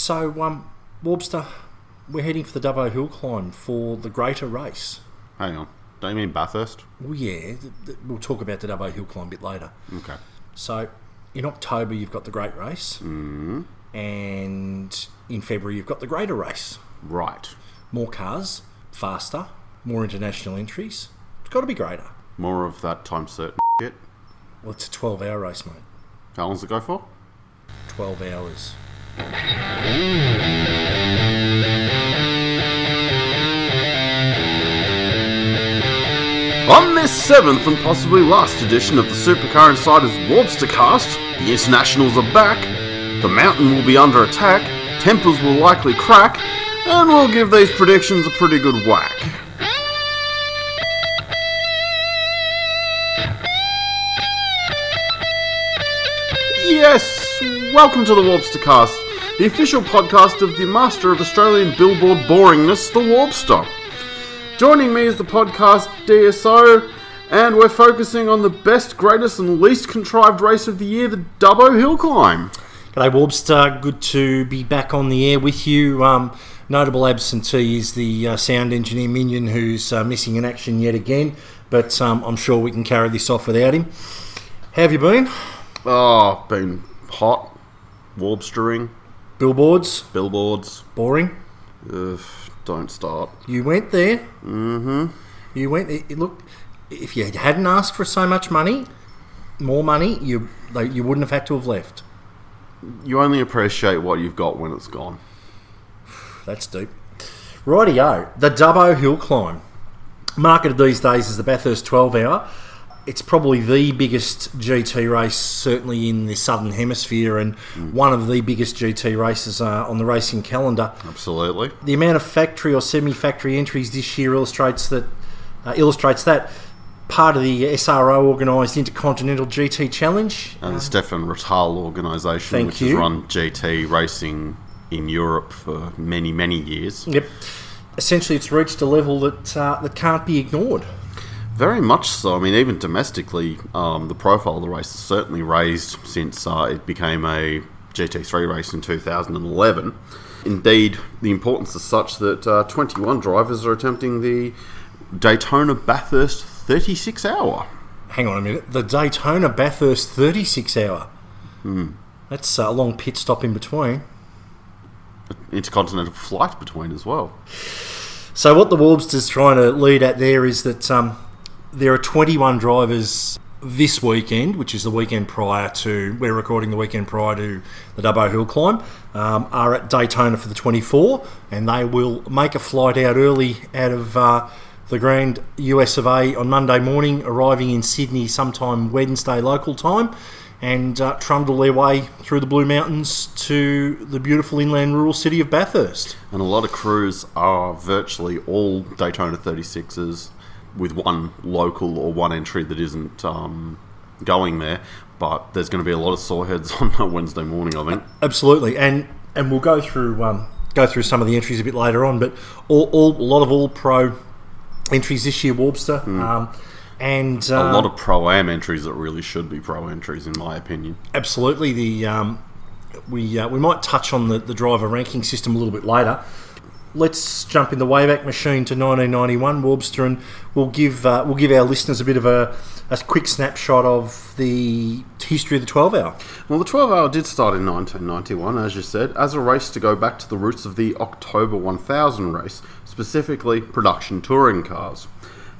So, Warpster, we're heading for the Dubbo Hill Climb for the Greater Race. Hang on. Don't you mean Bathurst? Well, yeah. We'll talk about the Dubbo Hill Climb a bit later. Okay. So, in October, you've got the Great Race. Mm. And in February, you've got the Greater Race. Right. More cars, faster, more international entries. It's got to be greater. More of that time certain shit. Well, it's a 12-hour race, mate. How long's it go for? 12 hours. On this seventh and possibly last edition of the Supercar Insiders Warpster Cast, the internationals are back, the mountain will be under attack, tempers will likely crack, and we'll give these predictions a pretty good whack. Yes, welcome to the Warpster Cast, the official podcast of the master of Australian billboard boringness, the Warpster. Joining me is the podcast DSO, and we're focusing on the best, greatest and least contrived race of the year, the Dubbo Hill Climb. G'day Warpster, good to be back on the air with you. Notable absentee is the sound engineer Minion, who's missing in action yet again, but I'm sure we can carry this off without him. How have you been? Oh, been hot, Warpstering. Billboards. Boring. Ugh. Don't start. You went there. Mm-hmm. You went there. Look, if you hadn't asked for so much money, more money, you wouldn't have had to have left. You only appreciate what you've got when it's gone. That's deep. Righty-o. The Dubbo Hill Climb. Marketed these days as the Bathurst 12-hour. It's probably the biggest GT race, certainly in the Southern Hemisphere, and one of the biggest GT races on the racing calendar. Absolutely. The amount of factory or semi-factory entries this year illustrates that. Part of the SRO organised Intercontinental GT Challenge. And the Stefan Rattal organisation, which has run GT racing in Europe for many, many years. Yep. Essentially, it's reached a level that can't be ignored. Very much so. I mean, even domestically, the profile of the race has certainly raised since it became a GT3 race in 2011. Indeed, the importance is such that 21 drivers are attempting the Daytona Bathurst 36-hour. Hang on a minute. The Daytona Bathurst 36-hour? Hmm. That's a long pit stop in between. Intercontinental flight between as well. So what the Warpster's trying to lead at there is that... there are 21 drivers this weekend, which is the weekend prior to... We're recording the weekend prior to the Dubbo Hill Climb, are at Daytona for the 24, and they will make a flight out early out of the Grand US of A on Monday morning, arriving in Sydney sometime Wednesday local time, and trundle their way through the Blue Mountains to the beautiful inland rural city of Bathurst. And a lot of crews are virtually all Daytona 36s, with one local or one entry that isn't going there, but there's going to be a lot of soreheads on Wednesday morning, I think. Absolutely, and we'll go through some of the entries a bit later on, but a lot of pro entries this year, Warpster, and a lot of pro-am entries that really should be pro entries, in my opinion. Absolutely, we might touch on the driver ranking system a little bit later. Let's jump in the Wayback Machine to 1991, Warpster, and we'll give our listeners a bit of a quick snapshot of the history of the 12-hour. Well, the 12-hour did start in 1991, as you said, as a race to go back to the roots of the October 1000 race, specifically production touring cars.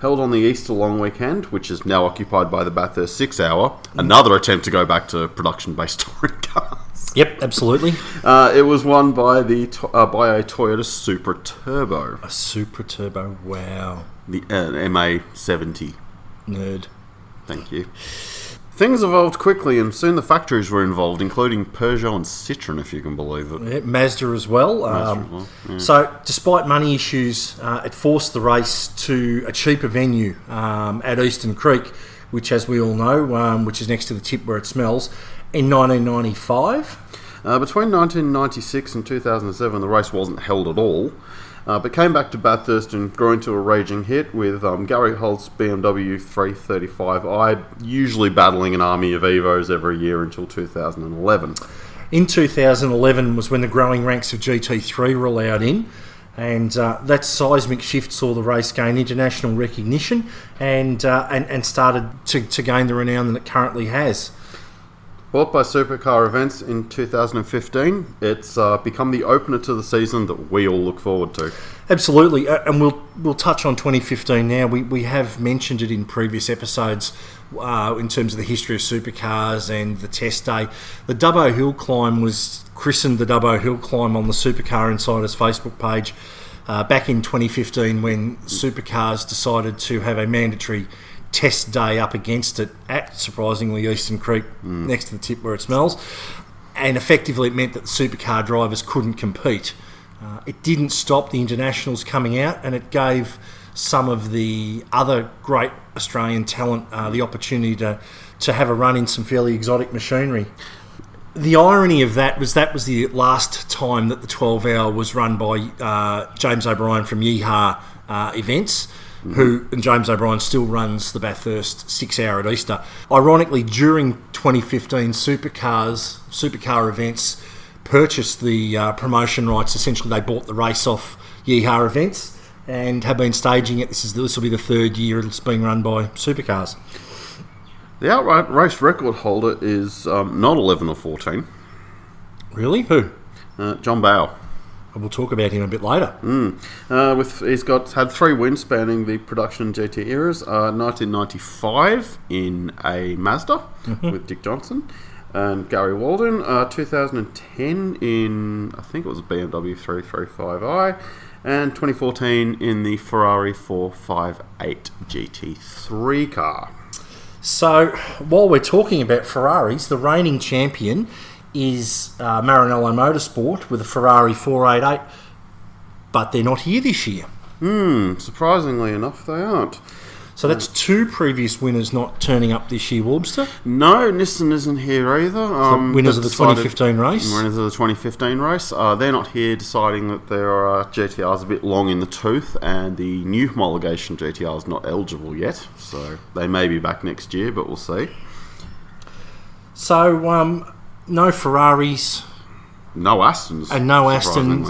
Held on the Easter long weekend, which is now occupied by the Bathurst 6-hour, another attempt to go back to production-based touring cars. Yep, absolutely. It was won by a Toyota Supra Turbo. A Supra Turbo, wow. The MA70. Nerd. Thank you. Things evolved quickly, and soon the factories were involved, including Peugeot and Citroën, if you can believe it. Yeah, Mazda as well. Yeah. So, despite money issues, it forced the race to a cheaper venue at Eastern Creek, which, as we all know, which is next to the tip where it smells. In 1995? Between 1996 and 2007, the race wasn't held at all, but came back to Bathurst and grew into a raging hit with Gary Holt's BMW 335i usually battling an army of Evos every year until 2011. In 2011 was when the growing ranks of GT3 were allowed in, and that seismic shift saw the race gain international recognition and started to gain the renown that it currently has. Bought by Supercar Events in 2015, it's become the opener to the season that we all look forward to. Absolutely, and we'll touch on 2015 now. We have mentioned it in previous episodes in terms of the history of supercars and the test day. The Dubbo Hill Climb was christened the Dubbo Hill Climb on the Supercar Insiders Facebook page back in 2015 when Supercars decided to have a mandatory test day up against it at, surprisingly, Eastern Creek, next to the tip where it smells, and effectively it meant that the supercar drivers couldn't compete. It didn't stop the internationals coming out, and it gave some of the other great Australian talent the opportunity to have a run in some fairly exotic machinery. The irony of that was the last time that the 12-hour was run by James O'Brien from Yeehaw Events, who, and James O'Brien still runs the Bathurst 6 hour at Easter. Ironically, during 2015, Supercar Events purchased the promotion rights. Essentially, they bought the race off Yeehaw Events and have been staging it. This will be the third year it's being run by Supercars. The outright race record holder is not 11 or 14. Really? Who? John Bauer. We'll talk about him a bit later. He's had three wins spanning the production GT eras. 1995 in a Mazda with Dick Johnson and Gary Walden. 2010 in, I think it was a BMW 335i, and 2014 in the Ferrari 458 GT3 car. So while we're talking about Ferraris, the reigning champion is Maranello Motorsport with a Ferrari 488, but they're not here this year. Surprisingly enough, they aren't. So that's two previous winners not turning up this year, Warpster. No, Nissan isn't here either. Winners of the 2015 race. Winners of the 2015 race. They're not here, deciding that their GTR's a bit long in the tooth, and the new homologation GTR's not eligible yet. So they may be back next year, but we'll see. So, no Ferraris, no Astons, and no Aston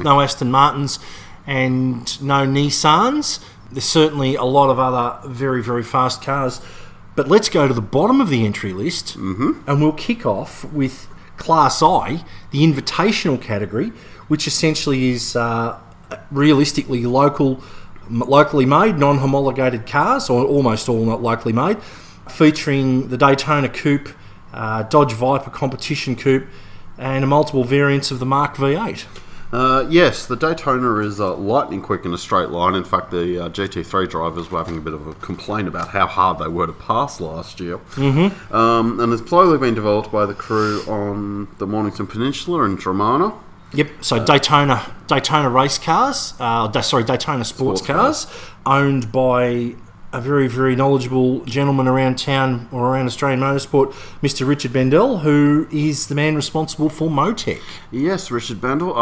Martins, and no Nissans. There's certainly a lot of other very, very fast cars. But let's go to the bottom of the entry list, and we'll kick off with Class I, the invitational category, which essentially is realistically locally made, non-homologated cars, or almost all not locally made, featuring the Daytona Coupe, Dodge Viper Competition Coupe, and multiple variants of the MARC V8. Yes, the Daytona is lightning quick in a straight line. In fact, the GT3 drivers were having a bit of a complaint about how hard they were to pass last year. And it's slowly been developed by the crew on the Mornington Peninsula and Dramana. Yep, so Daytona race cars, Daytona sports cars, owned by a very, very knowledgeable gentleman around town or around Australian motorsport, Mr. Richard Bendell, who is the man responsible for Motec. Yes, Richard Bendell.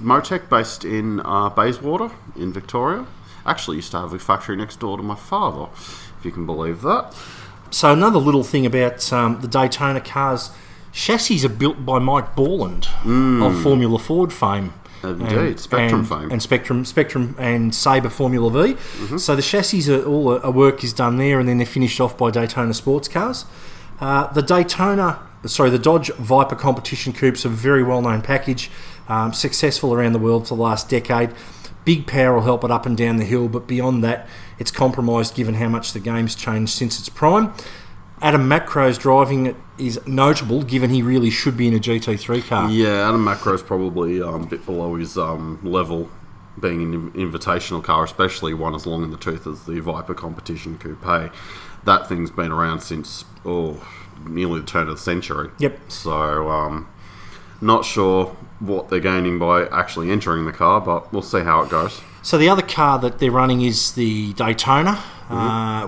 Motec, based in Bayswater in Victoria. Actually used to have a factory next door to my father, if you can believe that. So another little thing about the Daytona cars, chassis are built by Mike Borland of Formula Ford fame. Indeed, Spectrum and Sabre Formula V. So the chassis, all a work is done there, and then they're finished off by Daytona sports cars. The Dodge Viper Competition Coupe's a very well-known package, successful around the world for the last decade. Big power will help it up and down the hill, but beyond that, it's compromised given how much the game's changed since its prime. Adam Macro's driving it is notable, given he really should be in a GT3 car. Yeah, Adam Macro's probably a bit below his level, being an invitational car, especially one as long in the tooth as the Viper Competition Coupe. That thing's been around since, nearly the turn of the century. Yep. So, not sure what they're gaining by actually entering the car, but we'll see how it goes. So the other car that they're running is the Daytona,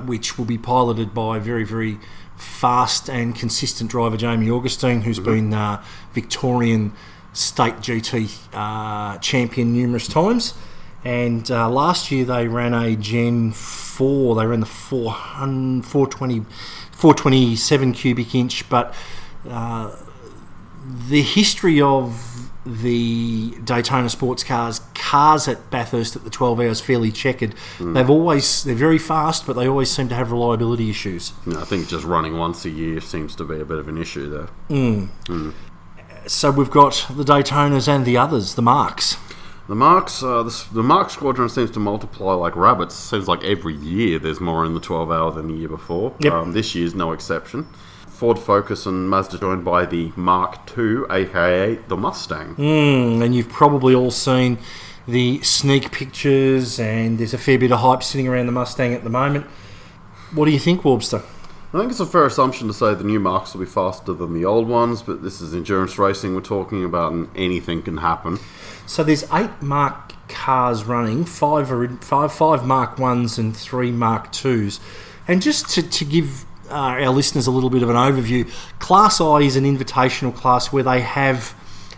which will be piloted by very, very fast and consistent driver Jamie Augustine, who's been Victorian state GT champion numerous times. And last year they ran a Gen 4. They ran the 427 cubic inch, but the history of the Daytona sports cars at Bathurst at the 12 hours fairly checkered. They're very fast, but they always seem to have reliability issues. I think just running once a year seems to be a bit of an issue there. So we've got the Daytonas and the others, the MARCs. The MARCs, the MARC squadron seems to multiply like rabbits. Seems like every year there's more in the 12-hour than the year before. Yep. This year's no exception. Ford Focus and Mazda joined by the MARC II, aka the Mustang. And you've probably all seen the sneak pictures, and there's a fair bit of hype sitting around the Mustang at the moment. What do you think, Warpster? I think it's a fair assumption to say the new MARCs will be faster than the old ones, but this is endurance racing we're talking about, and anything can happen. So there's 8 MARC cars running, five MARC 1s and 3 MARC 2s. And just to give our listeners a little bit of an overview, Class I is an invitational class where they have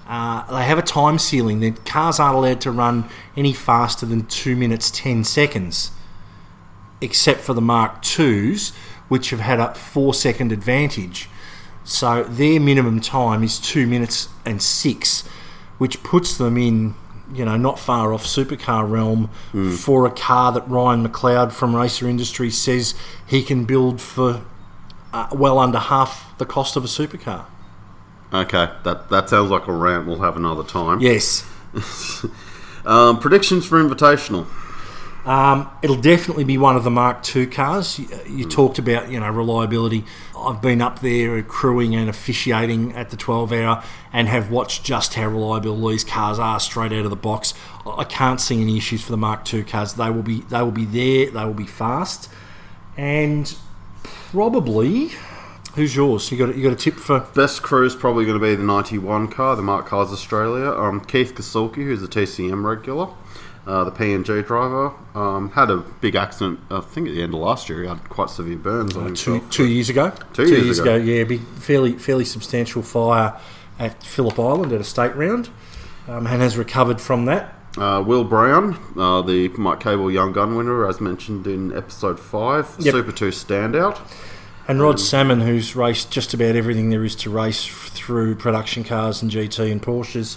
a time ceiling. The cars aren't allowed to run any faster than 2 minutes 10 seconds, except for the MARC 2s, which have had a 4-second advantage. So their minimum time is 2 minutes and 6, which puts them in, not far off supercar realm for a car that Ryan McLeod from Racer Industry says he can build for well under half the cost of a supercar. Okay, that sounds like a rant we'll have another time. Yes. Predictions for Invitational. It'll definitely be one of the MARC II cars. You talked about, reliability. I've been up there crewing and officiating at the 12-hour and have watched just how reliable these cars are straight out of the box. I can't see any issues for the MARC II cars. They will be there. They will be fast. And probably, who's yours? You got a tip for best crew? Is probably going to be the 91 car, the MARC Cars Australia. Keith Kassulke, who's a TCM regular. The PNG driver had a big accident, I think, at the end of last year. He had quite severe burns on himself. Two years ago, yeah. Big, fairly substantial fire at Phillip Island at a state round, and has recovered from that. Will Brown, the Mike Cable Young Gun winner, as mentioned in episode 5, yep. Super 2 standout. And Rod Salmon, who's raced just about everything there is to race through production cars and GT and Porsches.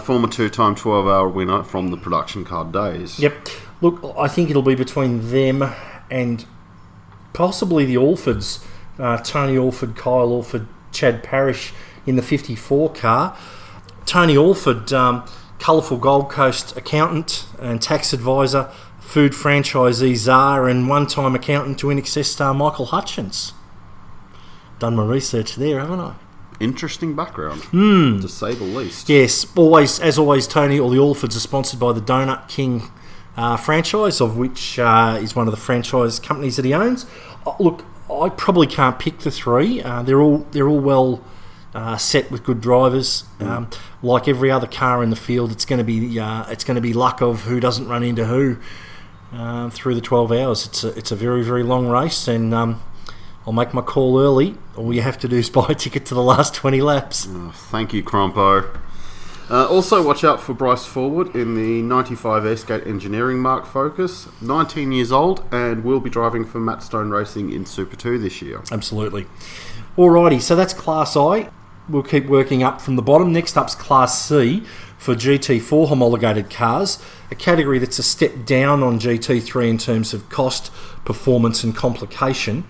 Former 2-time 12-hour winner from the production car days. Yep. Look, I think it'll be between them and possibly the Alfords, Tony Alford, Kyle Alford, Chad Parrish in the 54 car. Tony Alford, colourful Gold Coast accountant and tax advisor, food franchisee czar, and one-time accountant to InXS star Michael Hutchins. Done my research there, haven't I? Interesting background, to say the least. Yes, as always, Tony, all the Alfords are sponsored by the Donut King franchise, of which is one of the franchise companies that he owns. Look, I probably can't pick the three. They're all well set with good drivers. Like every other car in the field, it's going to be luck of who doesn't run into who through the 12 hours. It's a very, very long race, and I'll make my call early. All you have to do is buy a ticket to the last 20 laps. Oh, thank you, Crompo. Also, watch out for Bryce Forward in the 95 Eastgate Engineering MARC Focus. 19 years old and will be driving for Matt Stone Racing in Super 2 this year. Absolutely. Alrighty, so that's Class I. We'll keep working up from the bottom. Next up's Class C for GT4 homologated cars, a category that's a step down on GT3 in terms of cost, performance and complication.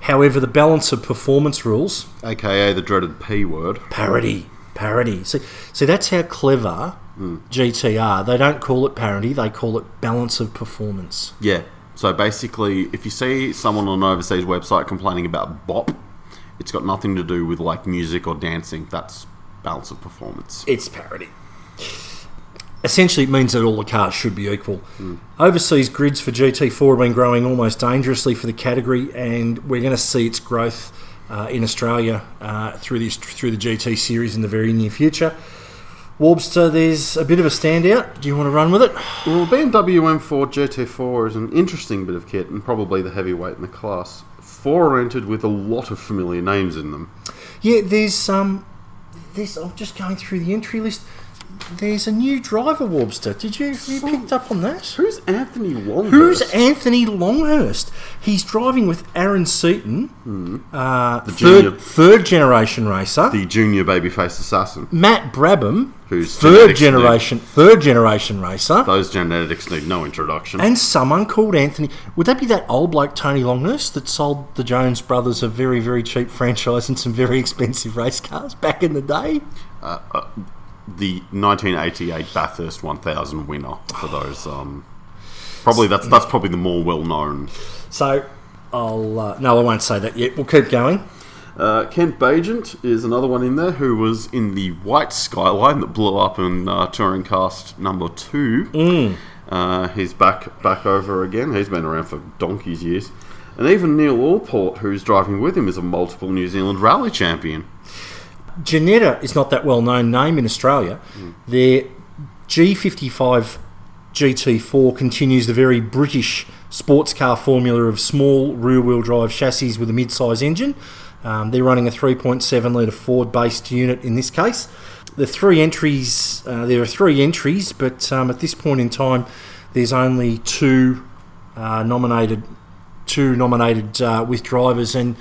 However, the balance of performance rules, aka the dreaded P word, parity. See, that's how clever GT are. They don't call it parity; they call it balance of performance. Yeah. So basically, if you see someone on an overseas website complaining about bop, it's got nothing to do with like music or dancing. That's balance of performance. It's parity. Essentially, it means that all the cars should be equal. Overseas grids for GT4 have been growing almost dangerously for the category, and we're going to see its growth in Australia through the GT series in the very near future. Warpster, there's a bit of a standout. Do you want to run with it? Well, BMW M4 GT4 is an interesting bit of kit and probably the heavyweight in the class. Four entered with a lot of familiar names in them. Yeah, there's I'm just going through the entry list. there's a new driver, Warpster. Did you picked up on that? Who's Anthony Longhurst? He's driving with Aaron Seaton, the third generation racer, the junior babyface assassin. Matt Brabham, who's third generation racer. Those genetics need no introduction. And someone called Anthony. Would that be that old bloke Tony Longhurst that sold the Jones brothers a very, very cheap franchise and some very expensive race cars back in the day? The 1988 Bathurst 1000 winner for those. Probably that's probably the more well known. So I'll I won't say that yet. We'll keep going. Kent Bagent is another one in there who was in the white Skyline that blew up in Touring Cast number 2. He's back over again. He's been around for donkey's years. And even Neil Allport, who's driving with him, is a multiple New Zealand rally champion. Ginetta is not that well-known name in Australia. Their G55 GT4 continues the very British sports car formula of small rear-wheel drive chassis with a mid-size engine. They're running a 3.7 litre Ford-based unit in this case. There are three entries, but at this point in time, there's only two nominated with drivers, and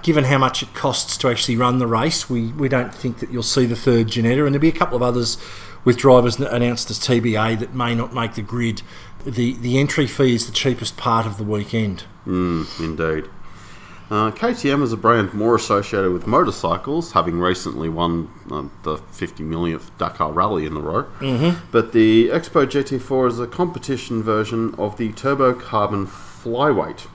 given how much it costs to actually run the race, we don't think that you'll see the third Ginetta, and there'll be a couple of others with drivers announced as TBA that may not make the grid. The entry fee is the cheapest part of the weekend. Indeed. KTM is a brand more associated with motorcycles, having recently won the 50 millionth Dakar Rally in the row. But the Expo GT4 is a competition version of the Turbo Carbon Flyweight.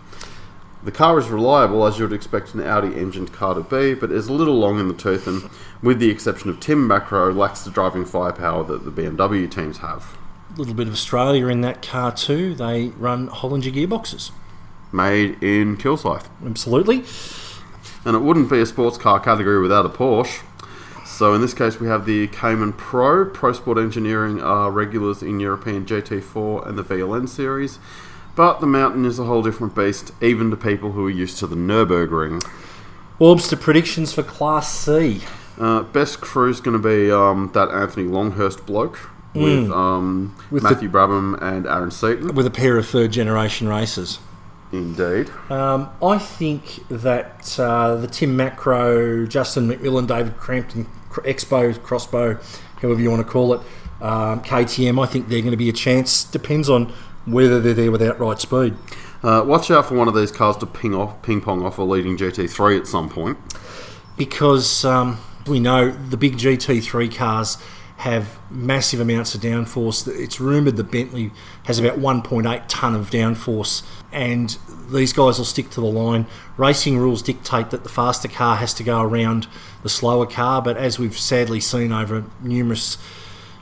The car is reliable, as you would expect an Audi-engined car to be, but is a little long in the tooth and, with the exception of Tim Macro, lacks the driving firepower that the BMW teams have. A little bit of Australia in that car too. They run Hollinger gearboxes. Made in Kilsyth. Absolutely. And it wouldn't be a sports car category without a Porsche. So in this case we have the Cayman Pro. Pro Sport Engineering are regulars in European GT4 and the VLN series. But the mountain is a whole different beast, even to people who are used to the Nürburgring. Warpster predictions for Class C. Best crew's going to be that Anthony Longhurst bloke with Matthew Brabham and Aaron Seaton. With a pair of third-generation racers. Indeed. I think that the Tim Macro, Justin McMillan, David Crampton, Expo, Crossbow, however you want to call it, KTM, I think they're going to be a chance. Depends on whether they're there without right speed. Watch out for one of these cars to ping-pong off a leading GT3 at some point. Because we know the big GT3 cars have massive amounts of downforce. It's rumoured that Bentley has about 1.8 tonne of downforce, and these guys will stick to the line. Racing rules dictate that the faster car has to go around the slower car, but as we've sadly seen over numerous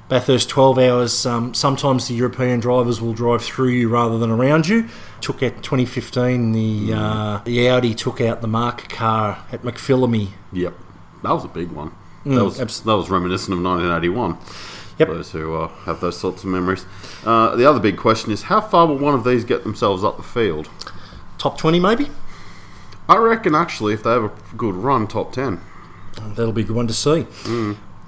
Bathurst 12 hours, sometimes the European drivers will drive through you rather than around you. Took out 2015, the Audi took out the MARC car at McPhillamy. Yep, that was a big one. That was reminiscent of 1981. Yep. Those who have those sorts of memories. The other big question is, how far will one of these get themselves up the field? Top 20 maybe? I reckon actually if they have a good run, top 10. That'll be a good one to see.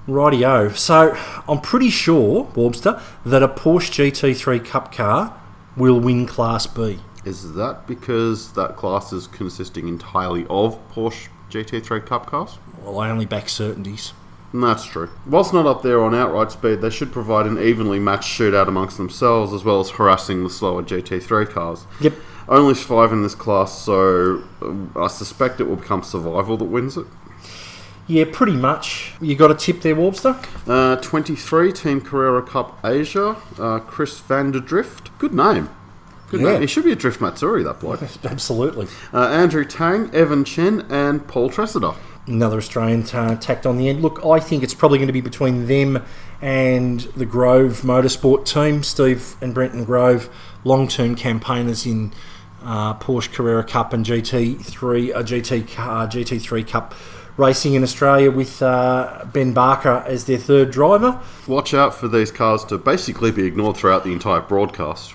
Righty-o. So, I'm pretty sure, Warpster, that a Porsche GT3 Cup car will win Class B. Is that because that class is consisting entirely of Porsche GT3 Cup cars? Well, I only back certainties. That's true. Whilst not up there on outright speed, they should provide an evenly matched shootout amongst themselves, as well as harassing the slower GT3 cars. Yep. Only 5 in this class, so I suspect it will become survival that wins it. Yeah, pretty much. You got a tip there, Warpster? 23, Team Carrera Cup Asia. Chris Vanderdrift. Good name. Good name. He should be a Drift Matsuri, that bloke. Absolutely. Andrew Tang, Evan Chen, and Paul Tressida. Another Australian tacked on the end. Look, I think it's probably going to be between them and the Grove Motorsport team. Steve and Brenton Grove, long-term campaigners in Porsche Carrera Cup and GT3 Cup racing in Australia, with Ben Barker as their third driver. Watch out for these cars to basically be ignored throughout the entire broadcast.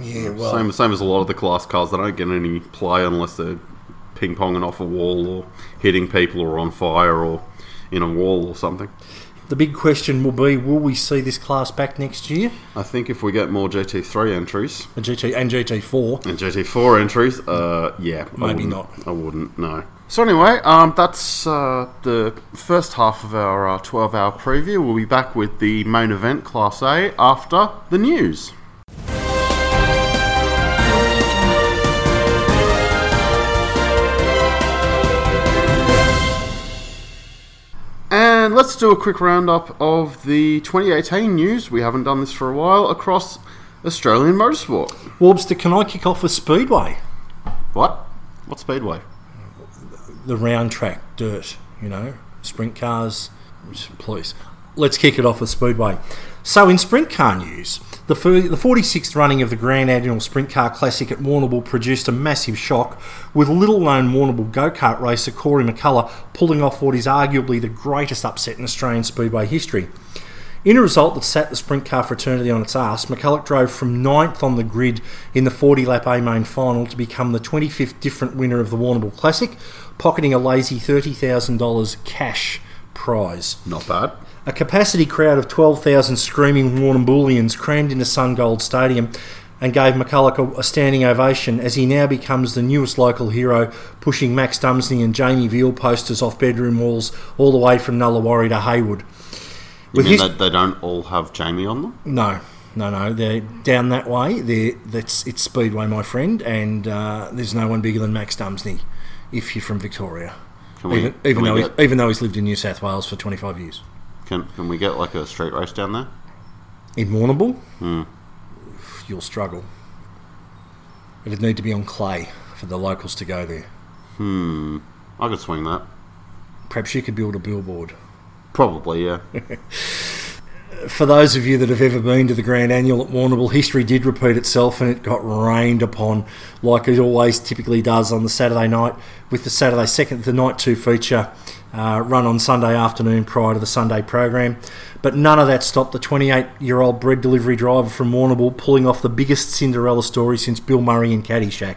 Yeah, well, same as a lot of the class cars. They don't get any play unless they're ping-ponging off a wall or hitting people or on fire or in a wall or something. The big question will be, will we see this class back next year? I think if we get more GT3 entries... And GT4. And GT4 entries, yeah. Maybe I wouldn't, no. So anyway, that's the first half of our 12-hour preview. We'll be back with the main event, Class A, after the news. And let's do a quick roundup of the 2018 news. We haven't done this for a while across Australian motorsport. Warpster, can I kick off with Speedway? What? What's Speedway? The round track, dirt, you know, sprint cars, please. Let's kick it off with Speedway. So in sprint car news, the 46th running of the Grand Annual Sprint Car Classic at Warrnambool produced a massive shock, with little-known Warrnambool go-kart racer Corey McCullough pulling off what is arguably the greatest upset in Australian Speedway history. In a result that sat the sprint car fraternity on its arse, McCullough drove from 9th on the grid in the 40-lap A main final to become the 25th different winner of the Warrnambool Classic, pocketing a lazy $30,000 cash prize. Not bad. A capacity crowd of 12,000 screaming Warrnamboolians crammed into SunGold Stadium and gave McCullough a standing ovation as he now becomes the newest local hero, pushing Max Dumsney and Jamie Veal posters off bedroom walls all the way from Nullawarri to Haywood. You mean they don't all have Jamie on them? No. They're down that way. It's Speedway, my friend, and there's no one bigger than Max Dumsney if you're from Victoria, even though he's lived in New South Wales for 25 years. Can we get like a street race down there? In Warrnambool? Mm. You'll struggle. It'd need to be on clay for the locals to go there. I could swing that. Perhaps you could build a billboard. Probably, yeah. For those of you that have ever been to the Grand Annual at Warrnambool, history did repeat itself, and it got rained upon like it always typically does on the Saturday night, with the Saturday 2nd, the Night 2 feature run on Sunday afternoon prior to the Sunday program. But none of that stopped the 28-year-old bread delivery driver from Warrnambool pulling off the biggest Cinderella story since Bill Murray in Caddyshack.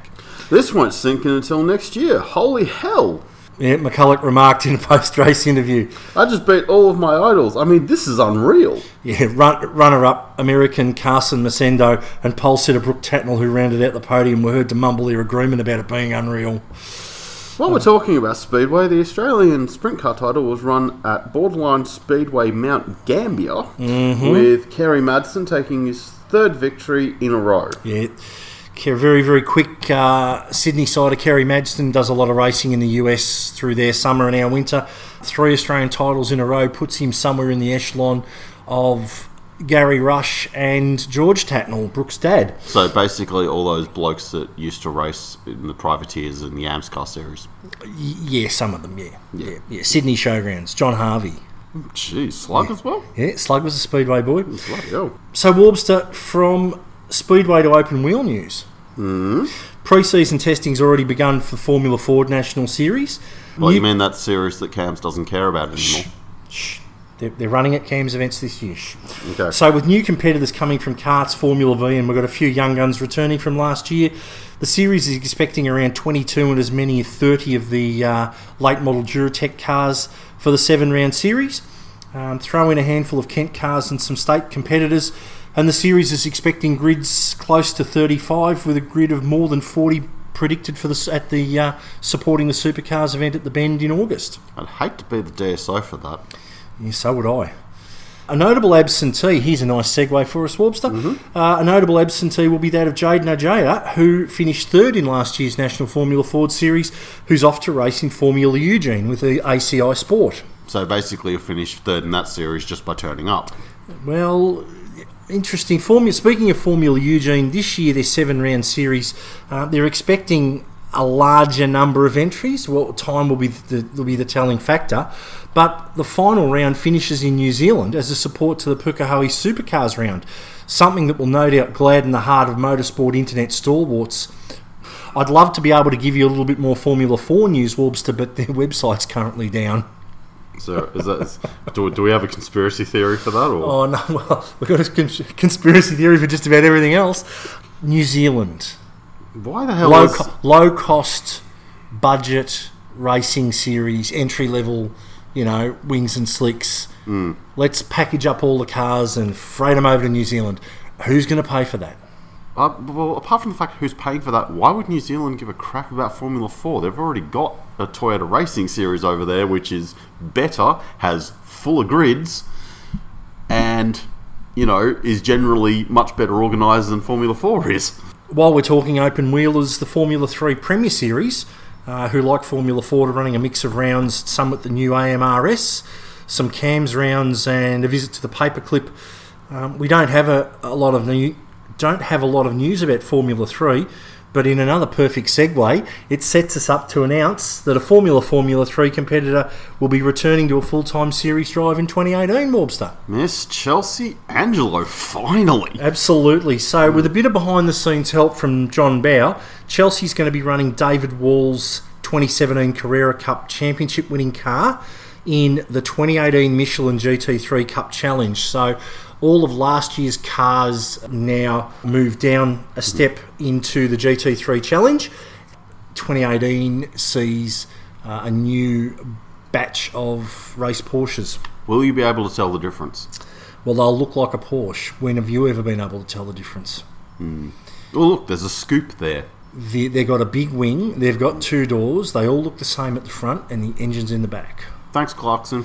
This won't sink in until next year. Holy hell! Yeah, McCulloch remarked in a post-race interview. I just beat all of my idols. I mean, this is unreal. Yeah, runner-up American Carson Massendo and pole sitter Brooke Tatnall, who rounded out the podium, were heard to mumble their agreement about it being unreal. While we're talking about Speedway, the Australian sprint car title was run at Borderline Speedway Mount Gambier, with Kerry Madsen taking his third victory in a row. Yeah. Very, very quick Sydney sider Kerry Madsen does a lot of racing in the US through their summer and our winter. 3 Australian titles in a row puts him somewhere in the echelon of Gary Rush and George Tatnall, Brooke's dad. So basically all those blokes that used to race in the privateers and the AMS car series. Yeah, some of them, yeah. Sydney Showgrounds, John Harvey. Jeez, Slug as well? Yeah, Slug was a Speedway boy. So Warpster, from Speedway to open wheel news. Pre-season testing's already begun for Formula Ford National Series. Well, you mean that series that CAMS doesn't care about anymore? Shh. They're running at CAMS events this year. Okay. So with new competitors coming from karts, Formula V, and we've got a few young guns returning from last year, the series is expecting around 22 and as many as 30 of the late model Duratec cars for the 7-round series. Throw in a handful of Kent cars and some state competitors. And the series is expecting grids close to 35, with a grid of more than 40 predicted for at the supporting the Supercars event at the Bend in August. I'd hate to be the DSO for that. Yeah, so would I. A notable absentee, here's a nice segue for us, Warpster. A notable absentee will be that of Jaden Ojeda, who finished third in last year's National Formula Ford Series, who's off to race in Formula Eugene with the ACI Sport. So basically he'll finish third in that series just by turning up. Well... Interesting. Speaking of Formula Eugene, this year their 7-round series, they're expecting a larger number of entries. Well, time will be the telling factor. But the final round finishes in New Zealand as a support to the Pukekohe Supercars round, something that will no doubt gladden the heart of motorsport internet stalwarts. I'd love to be able to give you a little bit more Formula 4 news, Warpster, but their website's currently down. So do we have a conspiracy theory for that? Or? Oh, no. Well, we've got a conspiracy theory for just about everything else. New Zealand. Why the hell is... Low-cost, budget, racing series, entry-level, you know, wings and slicks, Let's package up all the cars and freight them over to New Zealand. Who's going to pay for that? Well, apart from the fact who's paying for that, why would New Zealand give a crap about Formula 4? They've already got a Toyota Racing Series over there, which is better, has fuller grids, and, you know, is generally much better organised than Formula 4 is. While we're talking open wheelers, the Formula 3 Premier Series, who like Formula 4 are running a mix of rounds, some at the new AMRS, some CAMS rounds, and a visit to the Paperclip. We don't have a lot of new... Don't have a lot of news about Formula 3, but in another perfect segue, it sets us up to announce that a Formula 3 competitor will be returning to a full-time series drive in 2018, Warpster. Miss Chelsea Angelo, finally. Absolutely. So with a bit of behind-the-scenes help from John Bauer, Chelsea's going to be running David Wall's 2017 Carrera Cup championship-winning car in the 2018 Michelin GT3 Cup Challenge. So... all of last year's cars now move down a step into the GT3 Challenge. 2018 sees a new batch of race Porsches. Will you be able to tell the difference? Well, they'll look like a Porsche. When have you ever been able to tell the difference? Well, look, there's a scoop there. They've got a big wing. They've got two doors. They all look the same at the front, and the engine's in the back. Thanks, Clarkson.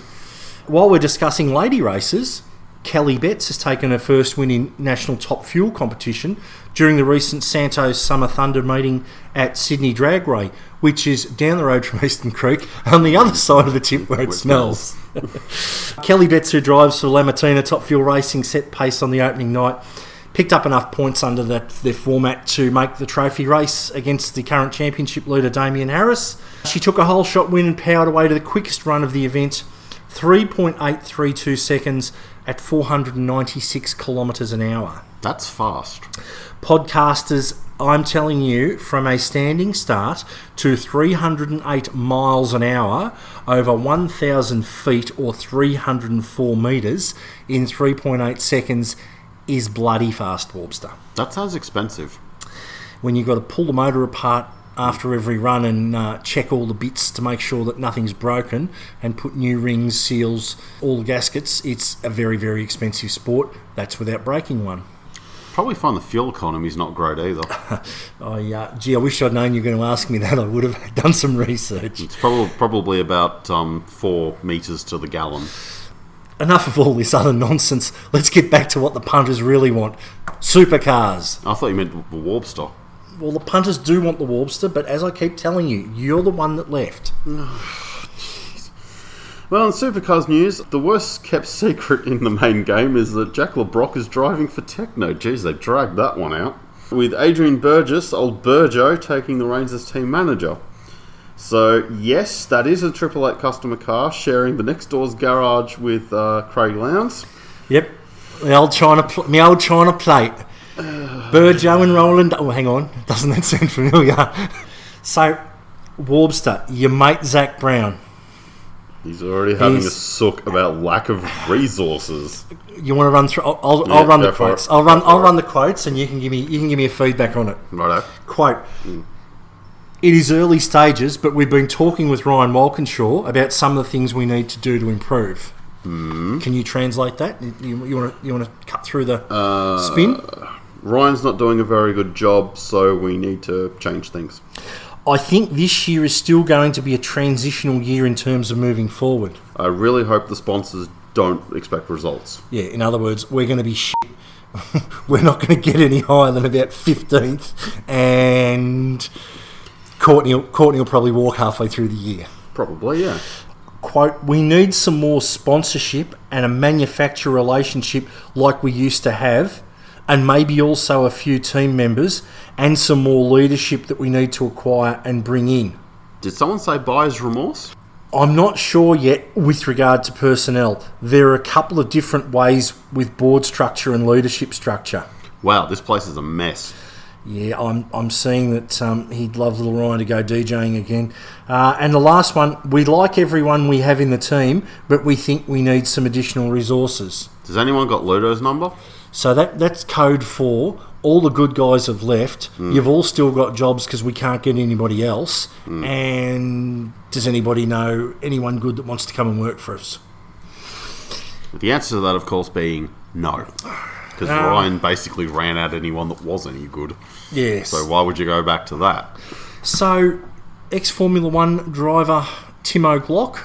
While we're discussing lady races... Kelly Betts has taken her first win in national top fuel competition during the recent Santos Summer Thunder meeting at Sydney Dragway, which is down the road from Eastern Creek on the other side of the tip where it smells. Kelly Betts, who drives for Lamartina Top Fuel Racing, set pace on the opening night, picked up enough points under their format to make the trophy race against the current championship leader Damian Harris. She took a whole shot win and powered away to the quickest run of the event, 3.832 seconds at 496 kilometres an hour. That's fast. Podcasters, I'm telling you, from a standing start to 308 miles an hour over 1,000 feet or 304 metres in 3.8 seconds is bloody fast, Warpster. That sounds expensive. When you've got to pull the motor apart after every run and check all the bits to make sure that nothing's broken and put new rings, seals, all the gaskets. It's a very, very expensive sport. That's without breaking one. Probably find the fuel economy's not great either. Gee, I wish I'd known you were going to ask me that. I would have done some research. It's probably about 4 metres to the gallon. Enough of all this other nonsense. Let's get back to what the punters really want. Supercars. I thought you meant the Warpster. Well, the punters do want the Warpster, but as I keep telling you, you're the one that left. Well, in Supercars news, the worst kept secret in the main game is that Jack LeBrock is driving for Techno. Jeez, they dragged that one out. With Adrian Burgess, old Burjo, taking the reins as team manager. So, yes, that is a 888 customer car, sharing the next door's garage with Craig Lowndes. Yep, my old China plate. Burjo and Roland. Oh, hang on. Doesn't that sound familiar? So, Warpster, your mate Zach Brown. He's already having a sook about lack of resources. You want to run through? I'll run the quotes. I'll run the quotes, and you can give me a feedback on it. Righto. Quote. It is early stages, but we've been talking with Ryan Walkinshaw about some of the things we need to do to improve. Can you translate that? You want to cut through the spin? Ryan's not doing a very good job, so we need to change things. I think this year is still going to be a transitional year in terms of moving forward. I really hope the sponsors don't expect results. Yeah, in other words, we're going to be shit. We're not going to get any higher than about 15th, and Courtney will probably walk halfway through the year. Probably, yeah. Quote, we need some more sponsorship and a manufacturer relationship like we used to have, and maybe also a few team members and some more leadership that we need to acquire and bring in. Did someone say buyer's remorse? I'm not sure yet with regard to personnel. There are a couple of different ways with board structure and leadership structure. Wow, this place is a mess. Yeah, I'm seeing that he'd love little Ryan to go DJing again. And the last one, we like everyone we have in the team, but we think we need some additional resources. Does anyone got Ludo's number? So that's code for all the good guys have left. You've all still got jobs because we can't get anybody else. And does anybody know anyone good that wants to come and work for us? With the answer to that, of course, being no. Because Ryan basically ran at anyone that was any good. Yes. So why would you go back to that? So, ex-Formula One driver Tim O'Glock,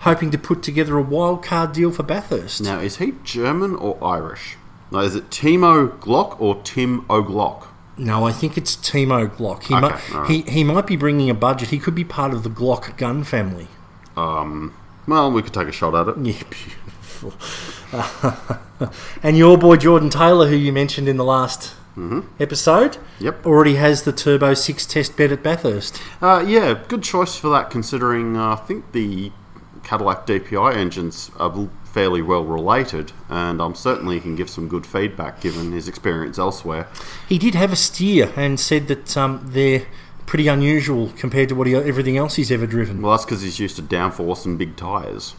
hoping to put together a wildcard deal for Bathurst. Now, is he German or Irish? No, is it Timo Glock or Tim O'Glock? No, I think it's Timo Glock. He might be bringing a budget. He could be part of the Glock gun family. Well, we could take a shot at it. Yeah, beautiful. And your boy Jordan Taylor, who you mentioned in the last episode, already has the Turbo 6 test bed at Bathurst. Yeah, good choice for that, considering I think the Cadillac DPI engines are fairly well related, and certainly can give some good feedback given his experience elsewhere. He did have a steer and said that they're pretty unusual compared to what everything else he's ever driven. Well, that's because he's used to downforce and big tyres.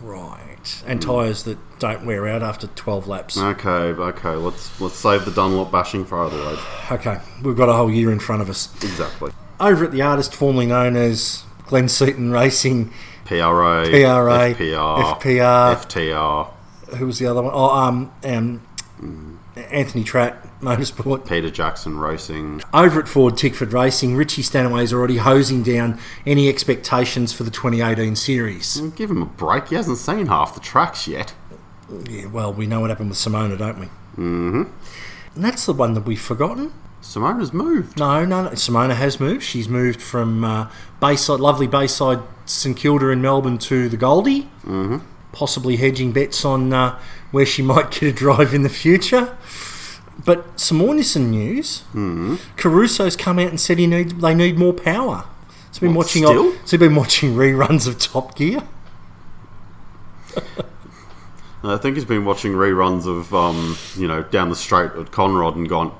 Right, and tyres that don't wear out after 12 laps. Okay, let's save the Dunlop bashing for other roads. Okay, we've got a whole year in front of us. Exactly. Over at the artist formerly known as Glenn Seaton Racing, PRA, FPR, FTR. Who was the other one? Anthony Tratt, Motorsport. Peter Jackson Racing. Over at Ford Tickford Racing, Richie Stanaway's already hosing down any expectations for the 2018 series. Give him a break. He hasn't seen half the tracks yet. Yeah, well, we know what happened with Simona, don't we? Mm-hmm. And that's the one that we've forgotten. Simona's moved. No. Simona has moved. She's moved from lovely Bayside St Kilda in Melbourne to the Goldie, possibly hedging bets on where she might get a drive in the future. But some more Nissan news. Caruso's come out and said they need more power. He's been watching reruns of Top Gear. I think he's been watching reruns of, down the straight at Conrod and gone,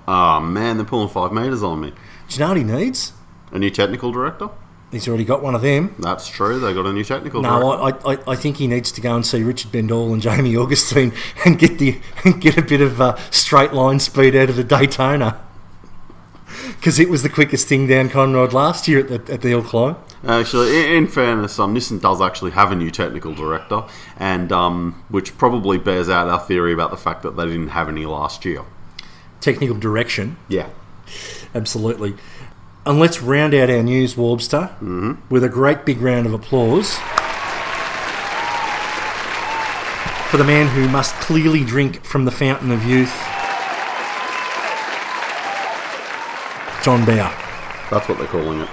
man, they're pulling 5 metres on me. Do you know what he needs? A new technical director? He's already got one of them. That's true, they got a new technical director. I think he needs to go and see Richard Bendell and Jamie Augustine and get a bit of straight line speed out of the Daytona. Because it was the quickest thing down Conrod last year at the Hill Climb. Actually, in fairness, Nissan does actually have a new technical director, and which probably bears out our theory about the fact that they didn't have any last year. Technical direction? Yeah. Absolutely. And let's round out our news, Warpster, with a great big round of applause for the man who must clearly drink from the fountain of youth, John Bauer. That's what they're calling it.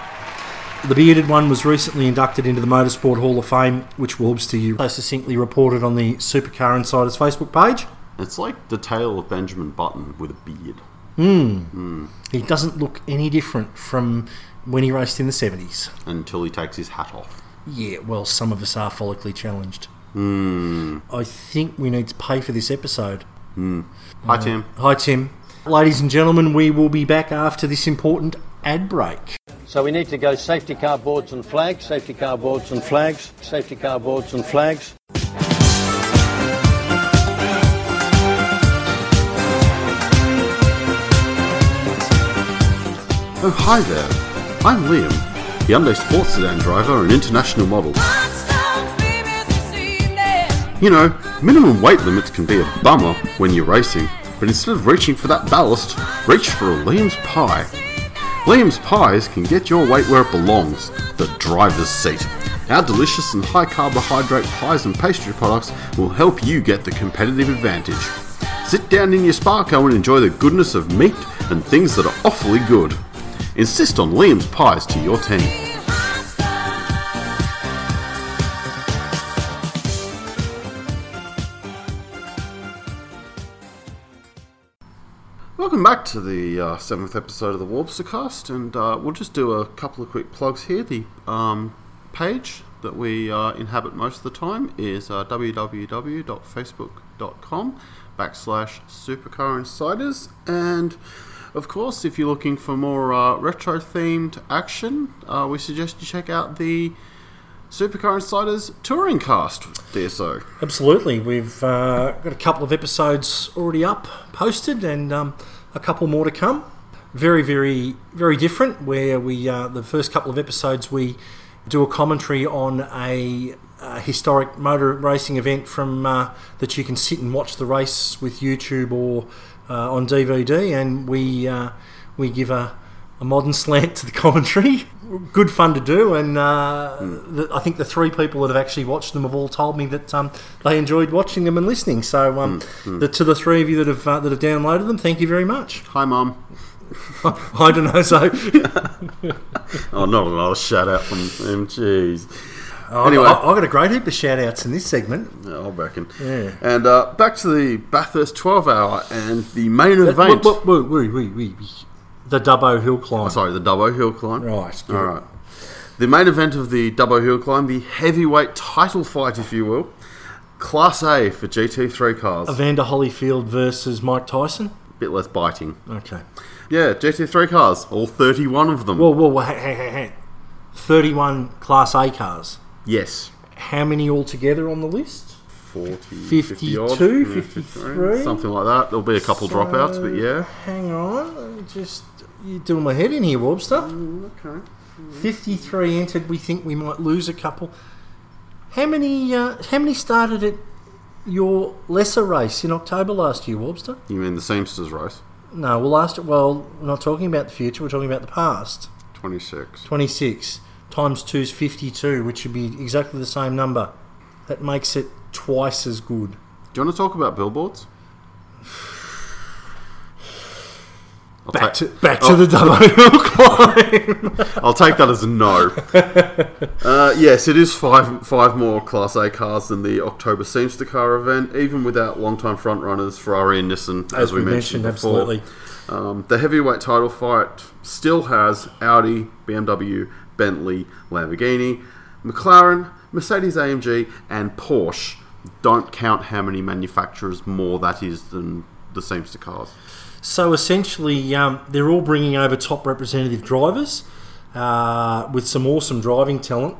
The bearded one was recently inducted into the Motorsport Hall of Fame, which Warpster you so succinctly reported on the Supercar Insiders Facebook page. It's like the tale of Benjamin Button with a beard. He doesn't look any different from when he raced in the 70s. Until he takes his hat off. Yeah, well, some of us are follically challenged. I think we need to pay for this episode. Hi, Tim. Ladies and gentlemen, we will be back after this important ad break. So we need to go safety car boards and flags, safety car boards and flags, safety car boards and flags. Oh, hi there. I'm Liam, Hyundai sports sedan driver and international model. You know, minimum weight limits can be a bummer when you're racing, but instead of reaching for that ballast, reach for a Liam's Pie. Liam's Pies can get your weight where it belongs, the driver's seat. Our delicious and high-carbohydrate pies and pastry products will help you get the competitive advantage. Sit down in your Sparko and enjoy the goodness of meat and things that are awfully good. Insist on Liam's Pies to your team. Welcome back to the 7th episode of the Warpster Cast, and we'll just do a couple of quick plugs here. The page that we inhabit most of the time is www.facebook.com/Supercar Insiders, and of course, if you're looking for more retro-themed action, we suggest you check out the Supercar Insiders Touring Cast, DSO. Absolutely. We've got a couple of episodes already up, posted, and a couple more to come. Very, very, very different, where we the first couple of episodes we do a commentary on a historic motor racing event from that you can sit and watch the race with YouTube or on DVD, and we give a modern slant to the commentary. Good fun to do, and I think the three people that have actually watched them have all told me that they enjoyed watching them and listening. So to the three of you that have downloaded them, thank you very much. Hi, Mum. I don't know, so... Oh, not a lot of shout-out from them, jeez. Anyway. I got a great heap of shout-outs in this segment. Yeah, I reckon. Yeah. And back to the Bathurst 12-hour and the main event. The Dubbo Hill Climb. Oh, sorry, the Dubbo Hill Climb. Right. All right. The main event of the Dubbo Hill Climb, the heavyweight title fight, if you will. Class A for GT3 cars. Evander Holyfield versus Mike Tyson? A bit less biting. Okay. Yeah, GT3 cars. All 31 of them. Whoa. Hey. 31 Class A cars. Yes. How many altogether on the list? 40, 52, 50 odd, 53? Something like that. There'll be a couple dropouts, but yeah. Hang on. You're doing my head in here, Warpster. Okay. 53 entered. We think we might lose a couple. How many started at your lesser race in October last year, Warpster? You mean the Seamsters race? No, we're not talking about the future. We're talking about the past. 26. 26. Times 2 is 52, which would be exactly the same number. That makes it twice as good. Do you want to talk about billboards? Back to the Dubbo Hill Climb. I'll take that as a no. Yes, it is five more Class A cars than the October Seamster car event, even without long-time front-runners Ferrari and Nissan, as we mentioned before. Absolutely. The heavyweight title fight still has Audi, BMW, Bentley, Lamborghini, McLaren, Mercedes-AMG and Porsche. Don't count how many manufacturers more that is than the Seamster cars. So essentially, they're all bringing over top representative drivers with some awesome driving talent.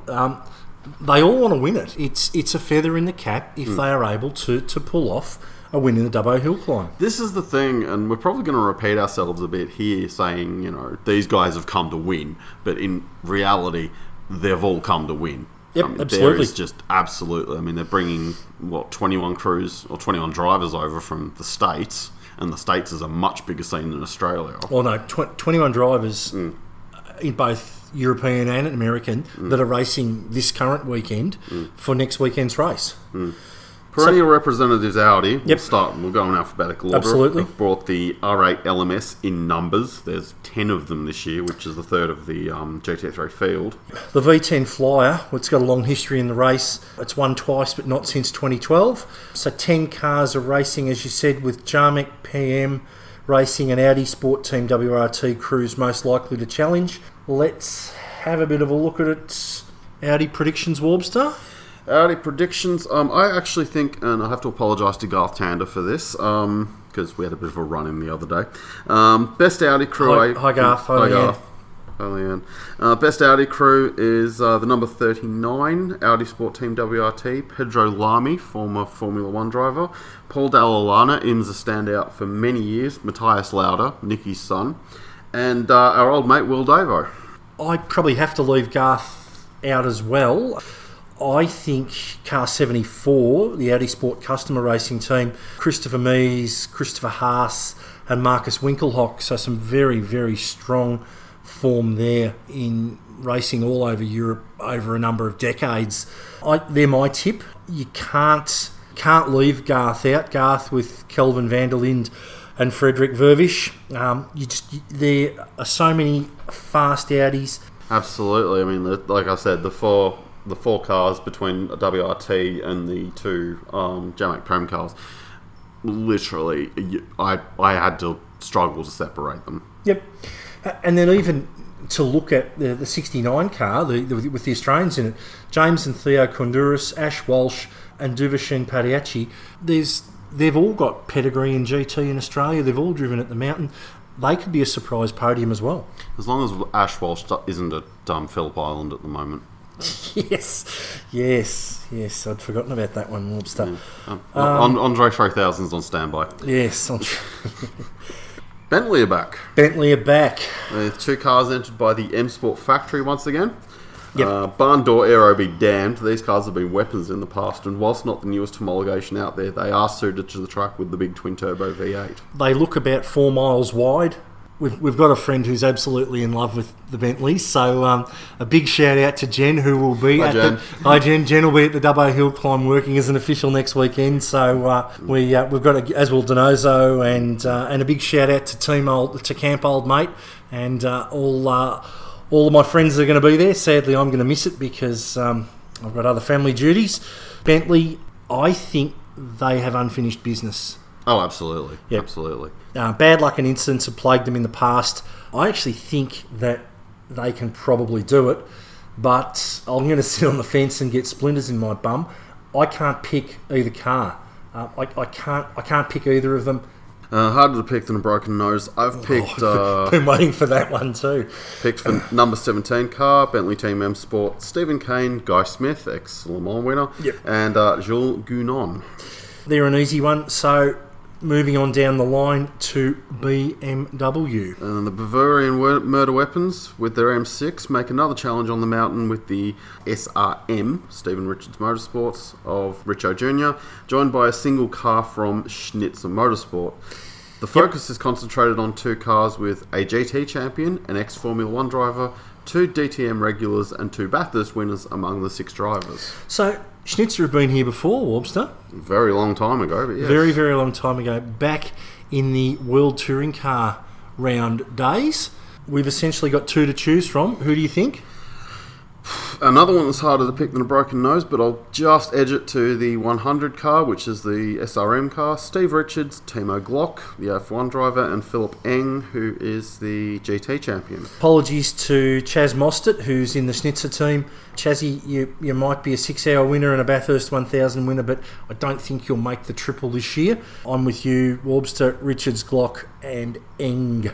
They all want to win it. It's a feather in the cap if they are able to pull off a win in the Dubbo Hill Climb. This is the thing, and we're probably going to repeat ourselves a bit here, saying, these guys have come to win, but in reality, they've all come to win. Yep, absolutely. There is just absolutely. They're bringing, 21 crews or 21 drivers over from the States, and the States is a much bigger scene than Australia. Well, no, 21 drivers in both European and American that are racing this current weekend for next weekend's race. Perennial representatives Audi. Yep. We'll go in alphabetical order. Absolutely. They've brought the R8 LMS in numbers. There's 10 of them this year, which is the third of the GT3 field. The V10 Flyer, it's got a long history in the race. It's won twice, but not since 2012. So 10 cars are racing, as you said, with Jarmac PM Racing and Audi Sport Team WRT crews most likely to challenge. Let's have a bit of a look at it. Audi predictions, Warpster. Audi predictions. I actually think, and I have to apologise to Garth Tander for this, because we had a bit of a run-in the other day. Best Audi crew... Hi Garth. Hi Garth. Hi Leanne. Best Audi crew is the number 39, Audi Sport Team WRT, Pedro Lamy, former Formula 1 driver, Paul Dallolana, IMSA standout for many years, Matthias Lauder, Nicky's son, and our old mate Will Davo. I probably have to leave Garth out as well. I think Car 74, the Audi Sport Customer Racing Team, Christopher Mees, Christopher Haas and Marcus Winkelhock, so some very, very strong form there in racing all over Europe over a number of decades. They're my tip. You can't leave Garth out. Garth with Kelvin van der Linde and Frederick Vervish. There are so many fast Audis. Absolutely. Like I said, the four cars between a WRT and the two Jamaic Prem cars, literally, I had to struggle to separate them. Yep. And then even to look at the 69 car with the Australians in it, James and Theo Koundouris, Ash Walsh and Duvashin Padiachi, they've all got pedigree in GT in Australia. They've all driven at the mountain. They could be a surprise podium as well. As long as Ash Walsh isn't at Phillip Island at the moment. Yes. I'd forgotten about that one, Warpster. Yeah. Andre 3000's on standby. Yes. Bentley are back. With two cars entered by the M Sport factory once again. Yep. Barn door aero be damned. These cars have been weapons in the past, and whilst not the newest homologation out there, they are suited to the track with the big twin-turbo V8. They look about 4 miles wide. We've got a friend who's absolutely in love with the Bentleys, so a big shout out to Jen, who will be Jen will be at the Dubbo Hill Climb working as an official next weekend. So we've got as will Denozo, and a big shout out to Camp Old Mate, and all of my friends that are going to be there. Sadly, I'm going to miss it because I've got other family duties. Bentley, I think they have unfinished business. Oh, absolutely. Yep. Absolutely. Bad luck and incidents have plagued them in the past. I actually think that they can probably do it, but I'm going to sit on the fence and get splinters in my bum. I can't pick either car. I can't pick either of them. Harder to pick than a broken nose. I've been waiting for that one too. Picked for number 17 car, Bentley Team M Sport, Stephen Kane, Guy Smith, ex-Le Mans winner, yep, and Jules Gounon. They're an easy one, so... Moving on down the line to BMW. And the Bavarian Murder Weapons, with their M6, make another challenge on the mountain with the SRM, Stephen Richards Motorsports of Richo Jr., joined by a single car from Schnitzer Motorsport. The focus is concentrated on two cars with a GT champion, an ex-Formula 1 driver, two DTM regulars, and two Bathurst winners among the six drivers. So... Schnitzer have been here before, Warpster. Very long time ago, but yes. Very, very long time ago. Back in the World Touring Car round days, we've essentially got two to choose from. Who do you think? Another one that's harder to pick than a broken nose, but I'll just edge it to the 100 car, which is the SRM car. Steve Richards, Timo Glock, the F1 driver, and Philip Eng, who is the GT champion. Apologies to Chaz Mostert, who's in the Schnitzer team. Chazzy, you might be a 6-hour winner and a Bathurst 1000 winner, but I don't think you'll make the triple this year. I'm with you, Warpster, Richards, Glock, and Eng.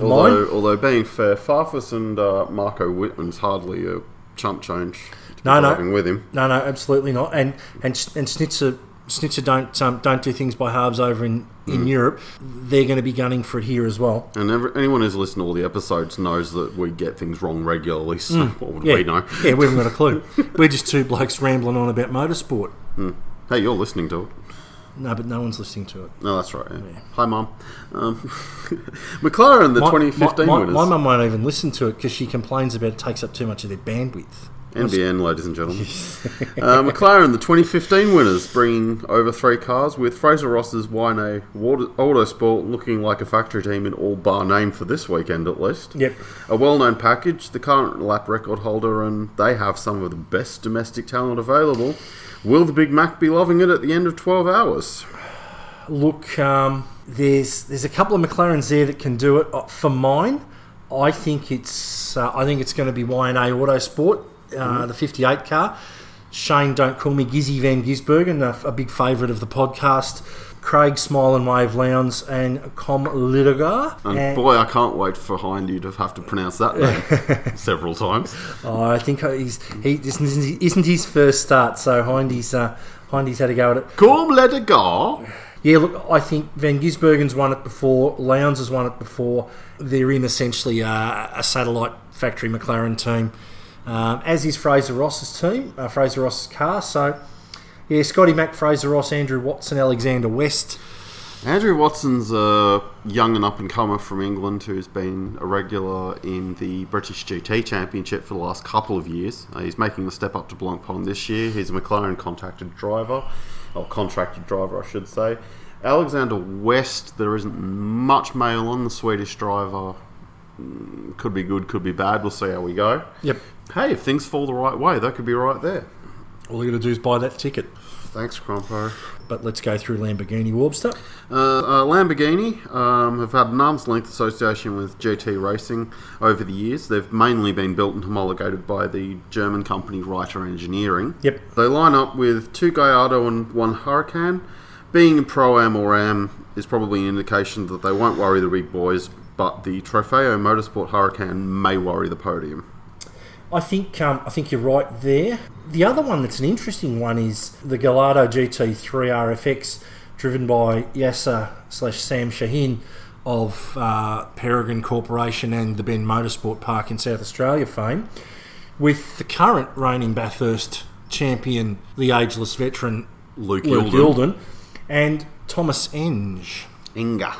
Although being fair, Farfus and Marco Whitman's hardly a chump change driving with him. No, absolutely not. And Schnitzer don't do things by halves over in Europe. They're going to be gunning for it here as well. And anyone who's listened to all the episodes knows that we get things wrong regularly, so what would we know? Yeah, we haven't got a clue. We're just two blokes rambling on about motorsport. Hey, you're listening to it. No, but no one's listening to it. No, that's right. Yeah. Yeah. Hi, Mum. McLaren, the 2015 winners. My mum won't even listen to it because she complains about it takes up too much of their bandwidth. NBN, ladies and gentlemen. McLaren, the 2015 winners, bringing over three cars with Fraser Ross's YNA Autosport looking like a factory team in all bar name for this weekend at least. Yep. A well-known package, the current lap record holder, and they have some of the best domestic talent available. Will the Big Mac be loving it at the end of 12 hours? Look, there's a couple of McLarens there that can do it. For mine, I think it's going to be YNA Autosport, the 58 car. Shane, don't call me Gizzy Van Gisbergen, a big favourite of the podcast. Craig Smile and Wave Lowndes and Com Lidegar. And boy, I can't wait for Hindy to have to pronounce that name several times. Oh, I think this isn't his first start, so Hindy's had a go at it. Com Lidegar. Yeah, look, I think Van Gisbergen's won it before. Lowndes has won it before. They're in essentially a satellite factory McLaren team, as is Fraser Ross's car. So. Yeah, Scotty Mac, Fraser Ross, Andrew Watson, Alexander West. Andrew Watson's a young and up-and-comer from England who's been a regular in the British GT Championship for the last couple of years. He's making the step up to Blancpain this year. He's a McLaren contracted driver, I should say. Alexander West, there isn't much mail on the Swedish driver. Could be good, could be bad. We'll see how we go. Yep. Hey, if things fall the right way, that could be right there. All you got to do is buy that ticket. Thanks, Crompo. But let's go through Lamborghini, Warpster. Lamborghini have had an arm's-length association with GT racing over the years. They've mainly been built and homologated by the German company Reiter Engineering. Yep. They line up with two Gallardo and one Huracan. Being a Pro-Am or Am is probably an indication that they won't worry the big boys, but the Trofeo Motorsport Huracan may worry the podium. I think you're right there. The other one that's an interesting one is the Gallardo GT3 RFX, driven by Yasser/Sam Shaheen of Peregrine Corporation and the Ben Motorsport Park in South Australia fame. with the current reigning Bathurst champion, the ageless veteran Luke Gilden, and Thomas Enger.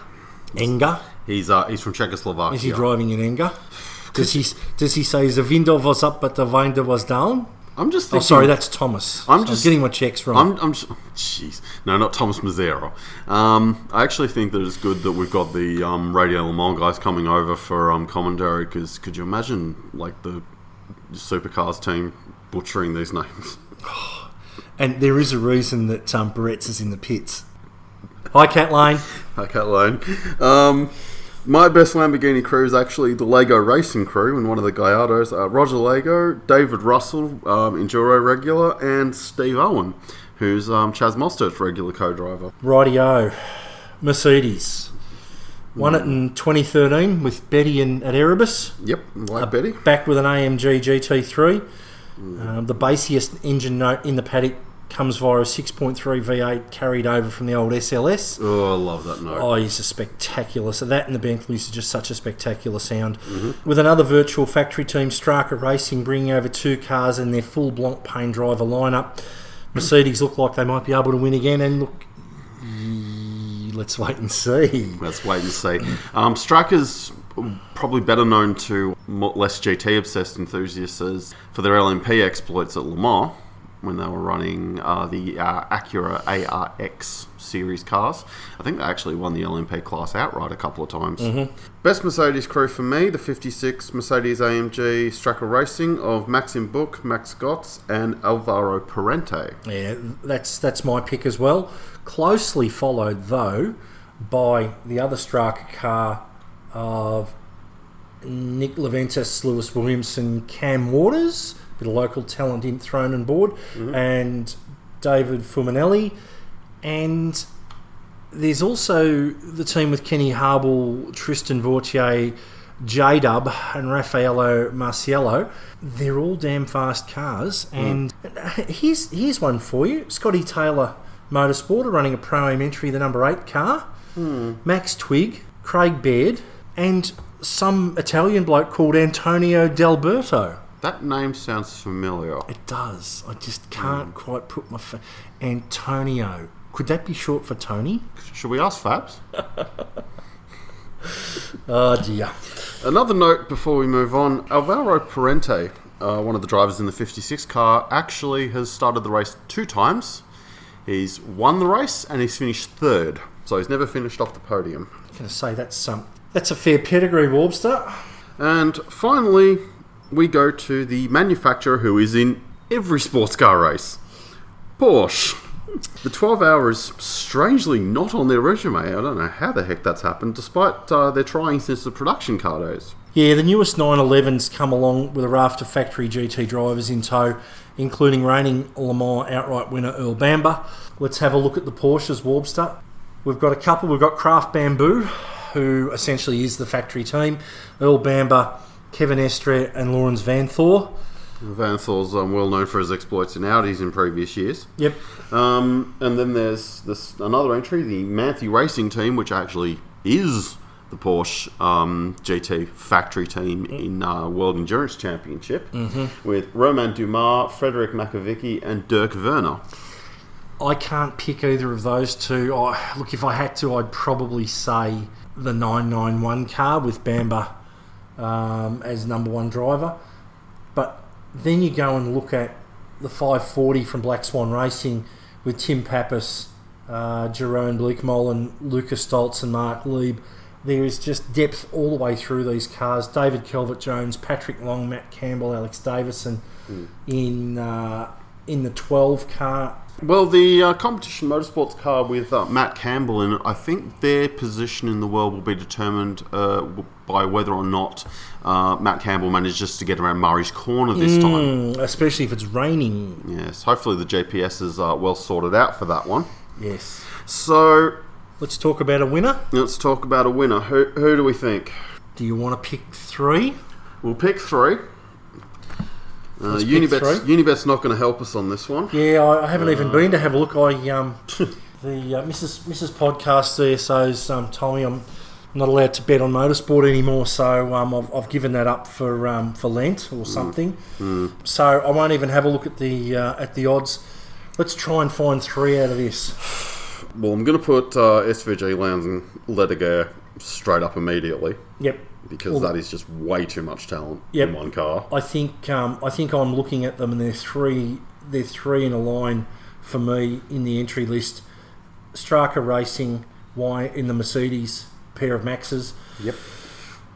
He's from Czechoslovakia. Is he driving in Enger? Does he say the window was up but the window was down? I'm just thinking... Oh, sorry, that's Thomas. I'm getting my checks wrong. Jeez. No, not Thomas Mazzera. I actually think that it's good that we've got the Radio Le Mans guys coming over for commentary, because could you imagine, like, the Supercars team butchering these names? And there is a reason that Barrett's is in the pits. Hi, Cat Lane. My best Lamborghini crew is actually the Lego Racing crew, and one of the Gallardos are Roger Lego, David Russell, Enduro regular, and Steve Owen, who's Chaz Mostert's regular co-driver. Rightio. Mercedes. Won it in 2013 with Betty at Erebus. Yep, Betty. Back with an AMG GT3. The basiest engine note in the paddock comes via a 6.3 V8 carried over from the old SLS. Oh, I love that note. Oh, he's a spectacular. So that and the Bentleys are just such a spectacular sound. Mm-hmm. With another virtual factory team, Straka Racing, bringing over two cars in their full Blanc Pain driver lineup. Mercedes look like they might be able to win again, and look, let's wait and see. Straka's probably better known to less GT-obsessed enthusiasts as for their LMP exploits at Le Mans, when they were running the Acura ARX series cars. I think they actually won the LMP class outright a couple of times. Mm-hmm. Best Mercedes crew for me, the 56 Mercedes AMG Straka Racing of Maxim Buch, Max Gotz, and Alvaro Parente. Yeah, that's my pick as well. Closely followed, though, by the other Straka car of Nick Leventis, Lewis Williamson, Cam Waters, bit of local talent in thrown on board, mm-hmm. and David Fuminelli. And there's also the team with Kenny Harbel, Tristan Vautier, J-Dub, and Raffaello Marciello. They're all damn fast cars. Mm. And here's one for you. Scotty Taylor Motorsport are running a Pro-Am entry, the number 8 car. Mm. Max Twigg, Craig Baird, and some Italian bloke called Antonio D'Alberto. That name sounds familiar. It does. I just can't quite put my... Antonio. Could that be short for Tony? Should we ask Fabs? Oh, dear. Another note before we move on. Alvaro Parente, one of the drivers in the 56 car, actually has started the race 2 times. He's won the race and he's finished 3rd. So he's never finished off the podium. I was going to say, that's a fair pedigree, Warpster. And finally... we go to the manufacturer who is in every sports car race, Porsche. The 12 hour is strangely not on their resume. I don't know how the heck that's happened, despite their trying since the production car days. Yeah, the newest 911's come along with a raft of factory GT drivers in tow, including reigning Le Mans outright winner Earl Bamber. Let's have a look at the Porsches, Warpster. We've got a couple. We've got Kraft Bamboo, who essentially is the factory team. Earl Bamber, Kevin Estre, and Lawrence Vanthor. Vanthor's well known for his exploits in Audis in previous years. Yep. And then there's this another entry, the Manthe Racing team, which actually is the Porsche GT factory team in World Endurance Championship, mm-hmm. with Romain Dumas, Frederick Makovicki, and Dirk Werner. I can't pick either of those two. Look, if I had to, I'd probably say the 991 car with Bamba as number 1 driver. But then you go and look at the 540 from Black Swan Racing with Tim Pappas, Jerome Bleekmolen, Lucas Stoltz, and Mark Lieb. There is just depth all the way through these cars. David Calvert-Jones, Patrick Long, Matt Campbell, Alex Davison in the 12 car. Well, the competition motorsports car with Matt Campbell in it, I think their position in the world will be determined by whether or not Matt Campbell manages to get around Murray's Corner this time. Especially if it's raining. Yes, hopefully the GPS is well sorted out for that one. Yes. So... let's talk about a winner. Who do we think? Do you want to pick 3? We'll pick 3. Unibet's not going to help us on this one. Yeah, I haven't even been to have a look. The Mrs. Podcast CSO's told me I'm I'm not allowed to bet on motorsport anymore, so I've given that up for Lent or something. So I won't even have a look at the odds. Let's try and find three out of this. Well, I'm going to put SVG Lounge and let it go straight up immediately. Yep. Because that is just way too much talent in one car. I think I'm looking at them, and they're three in a line for me in the entry list. Straka Racing, Y in the Mercedes, pair of Maxes. Yep.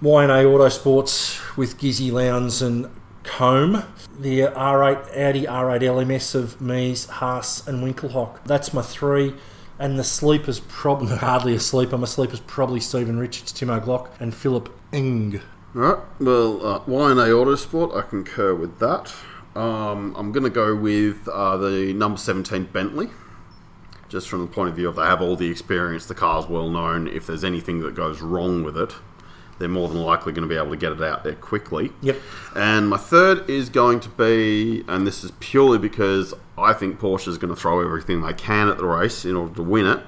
Y&A Autosports with Gizzy Lowndes and Combe. The R8 Audi R8 LMS of Mies, Haas and Winkelhock. That's my three. And the sleeper's probably hardly a sleeper. My sleeper's probably Stephen Richards, Tim O'Glock and Philip Ng. Alright, well, Y&A Autosport, I concur with that. I'm going to go with the number 17 Bentley. Just from the point of view of they have all the experience, the car's well known. If there's anything that goes wrong with it, they're more than likely going to be able to get it out there quickly. Yep. And my third is going to be, and this is purely because I think Porsche is going to throw everything they can at the race in order to win it,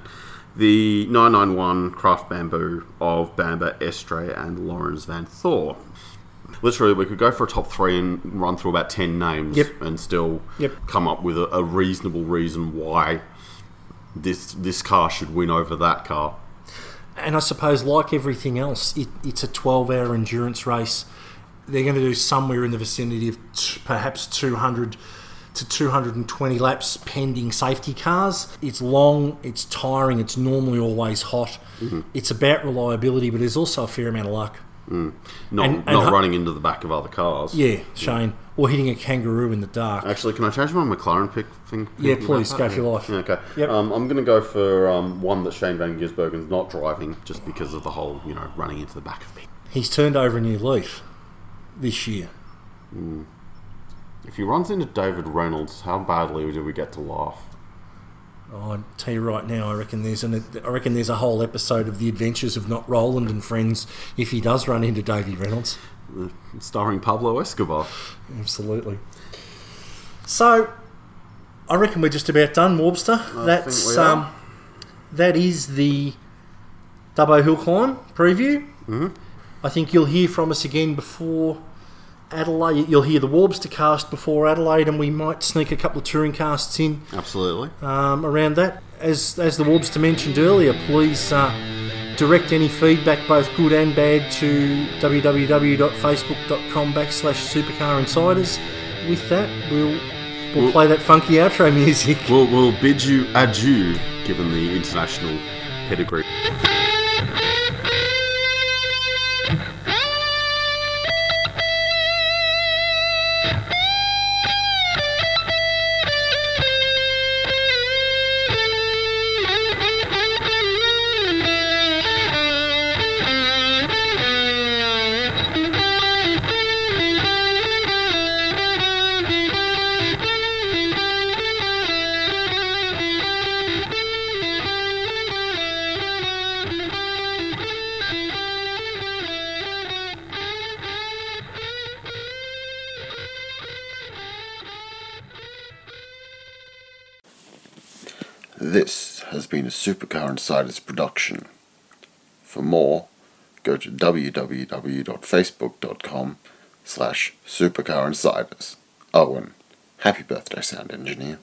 the 991 Kraft Bamboo of Bamba, Estre and Laurens Van Thor. Literally, we could go for a top three and run through about 10 names and still come up with a reasonable reason why this car should win over that car. And I suppose, like everything else, it's a 12-hour endurance race. They're going to do somewhere in the vicinity of perhaps 200 to 220 laps pending safety cars. It's long, it's tiring, it's normally always hot. Mm-hmm. It's about reliability, but there's also a fair amount of luck. Not running into the back of other cars. Yeah, Shane. Or hitting a kangaroo in the dark. Actually, can I change my McLaren pick? Yeah, please, go for your life. Yeah, okay. Yep. I'm going to go for one that Shane Van Gisbergen's not driving, just because of the whole, running into the back of people. He's turned over a new leaf this year. If he runs into David Reynolds, how badly do we get to laugh? Oh, I tell you right now, I reckon there's a whole episode of The Adventures of Not Roland and Friends if he does run into Davey Reynolds, starring Pablo Escobar. Absolutely. So, I reckon we're just about done, Warpster. That is the Dubbo Hill Climb preview. Mm-hmm. I think you'll hear from us again before Adelaide. You'll hear the Warpster cast before Adelaide, and we might sneak a couple of touring casts in. Absolutely. Around that, as the Warpster mentioned earlier, please direct any feedback, both good and bad, to www.facebook.com/SupercarInsiders. With that, we'll play that funky outro music. We'll bid you adieu, given the international pedigree. This has been a Supercar Insiders production. For more, go to www.facebook.com/SupercarInsiders. Oh, and happy birthday, sound engineer.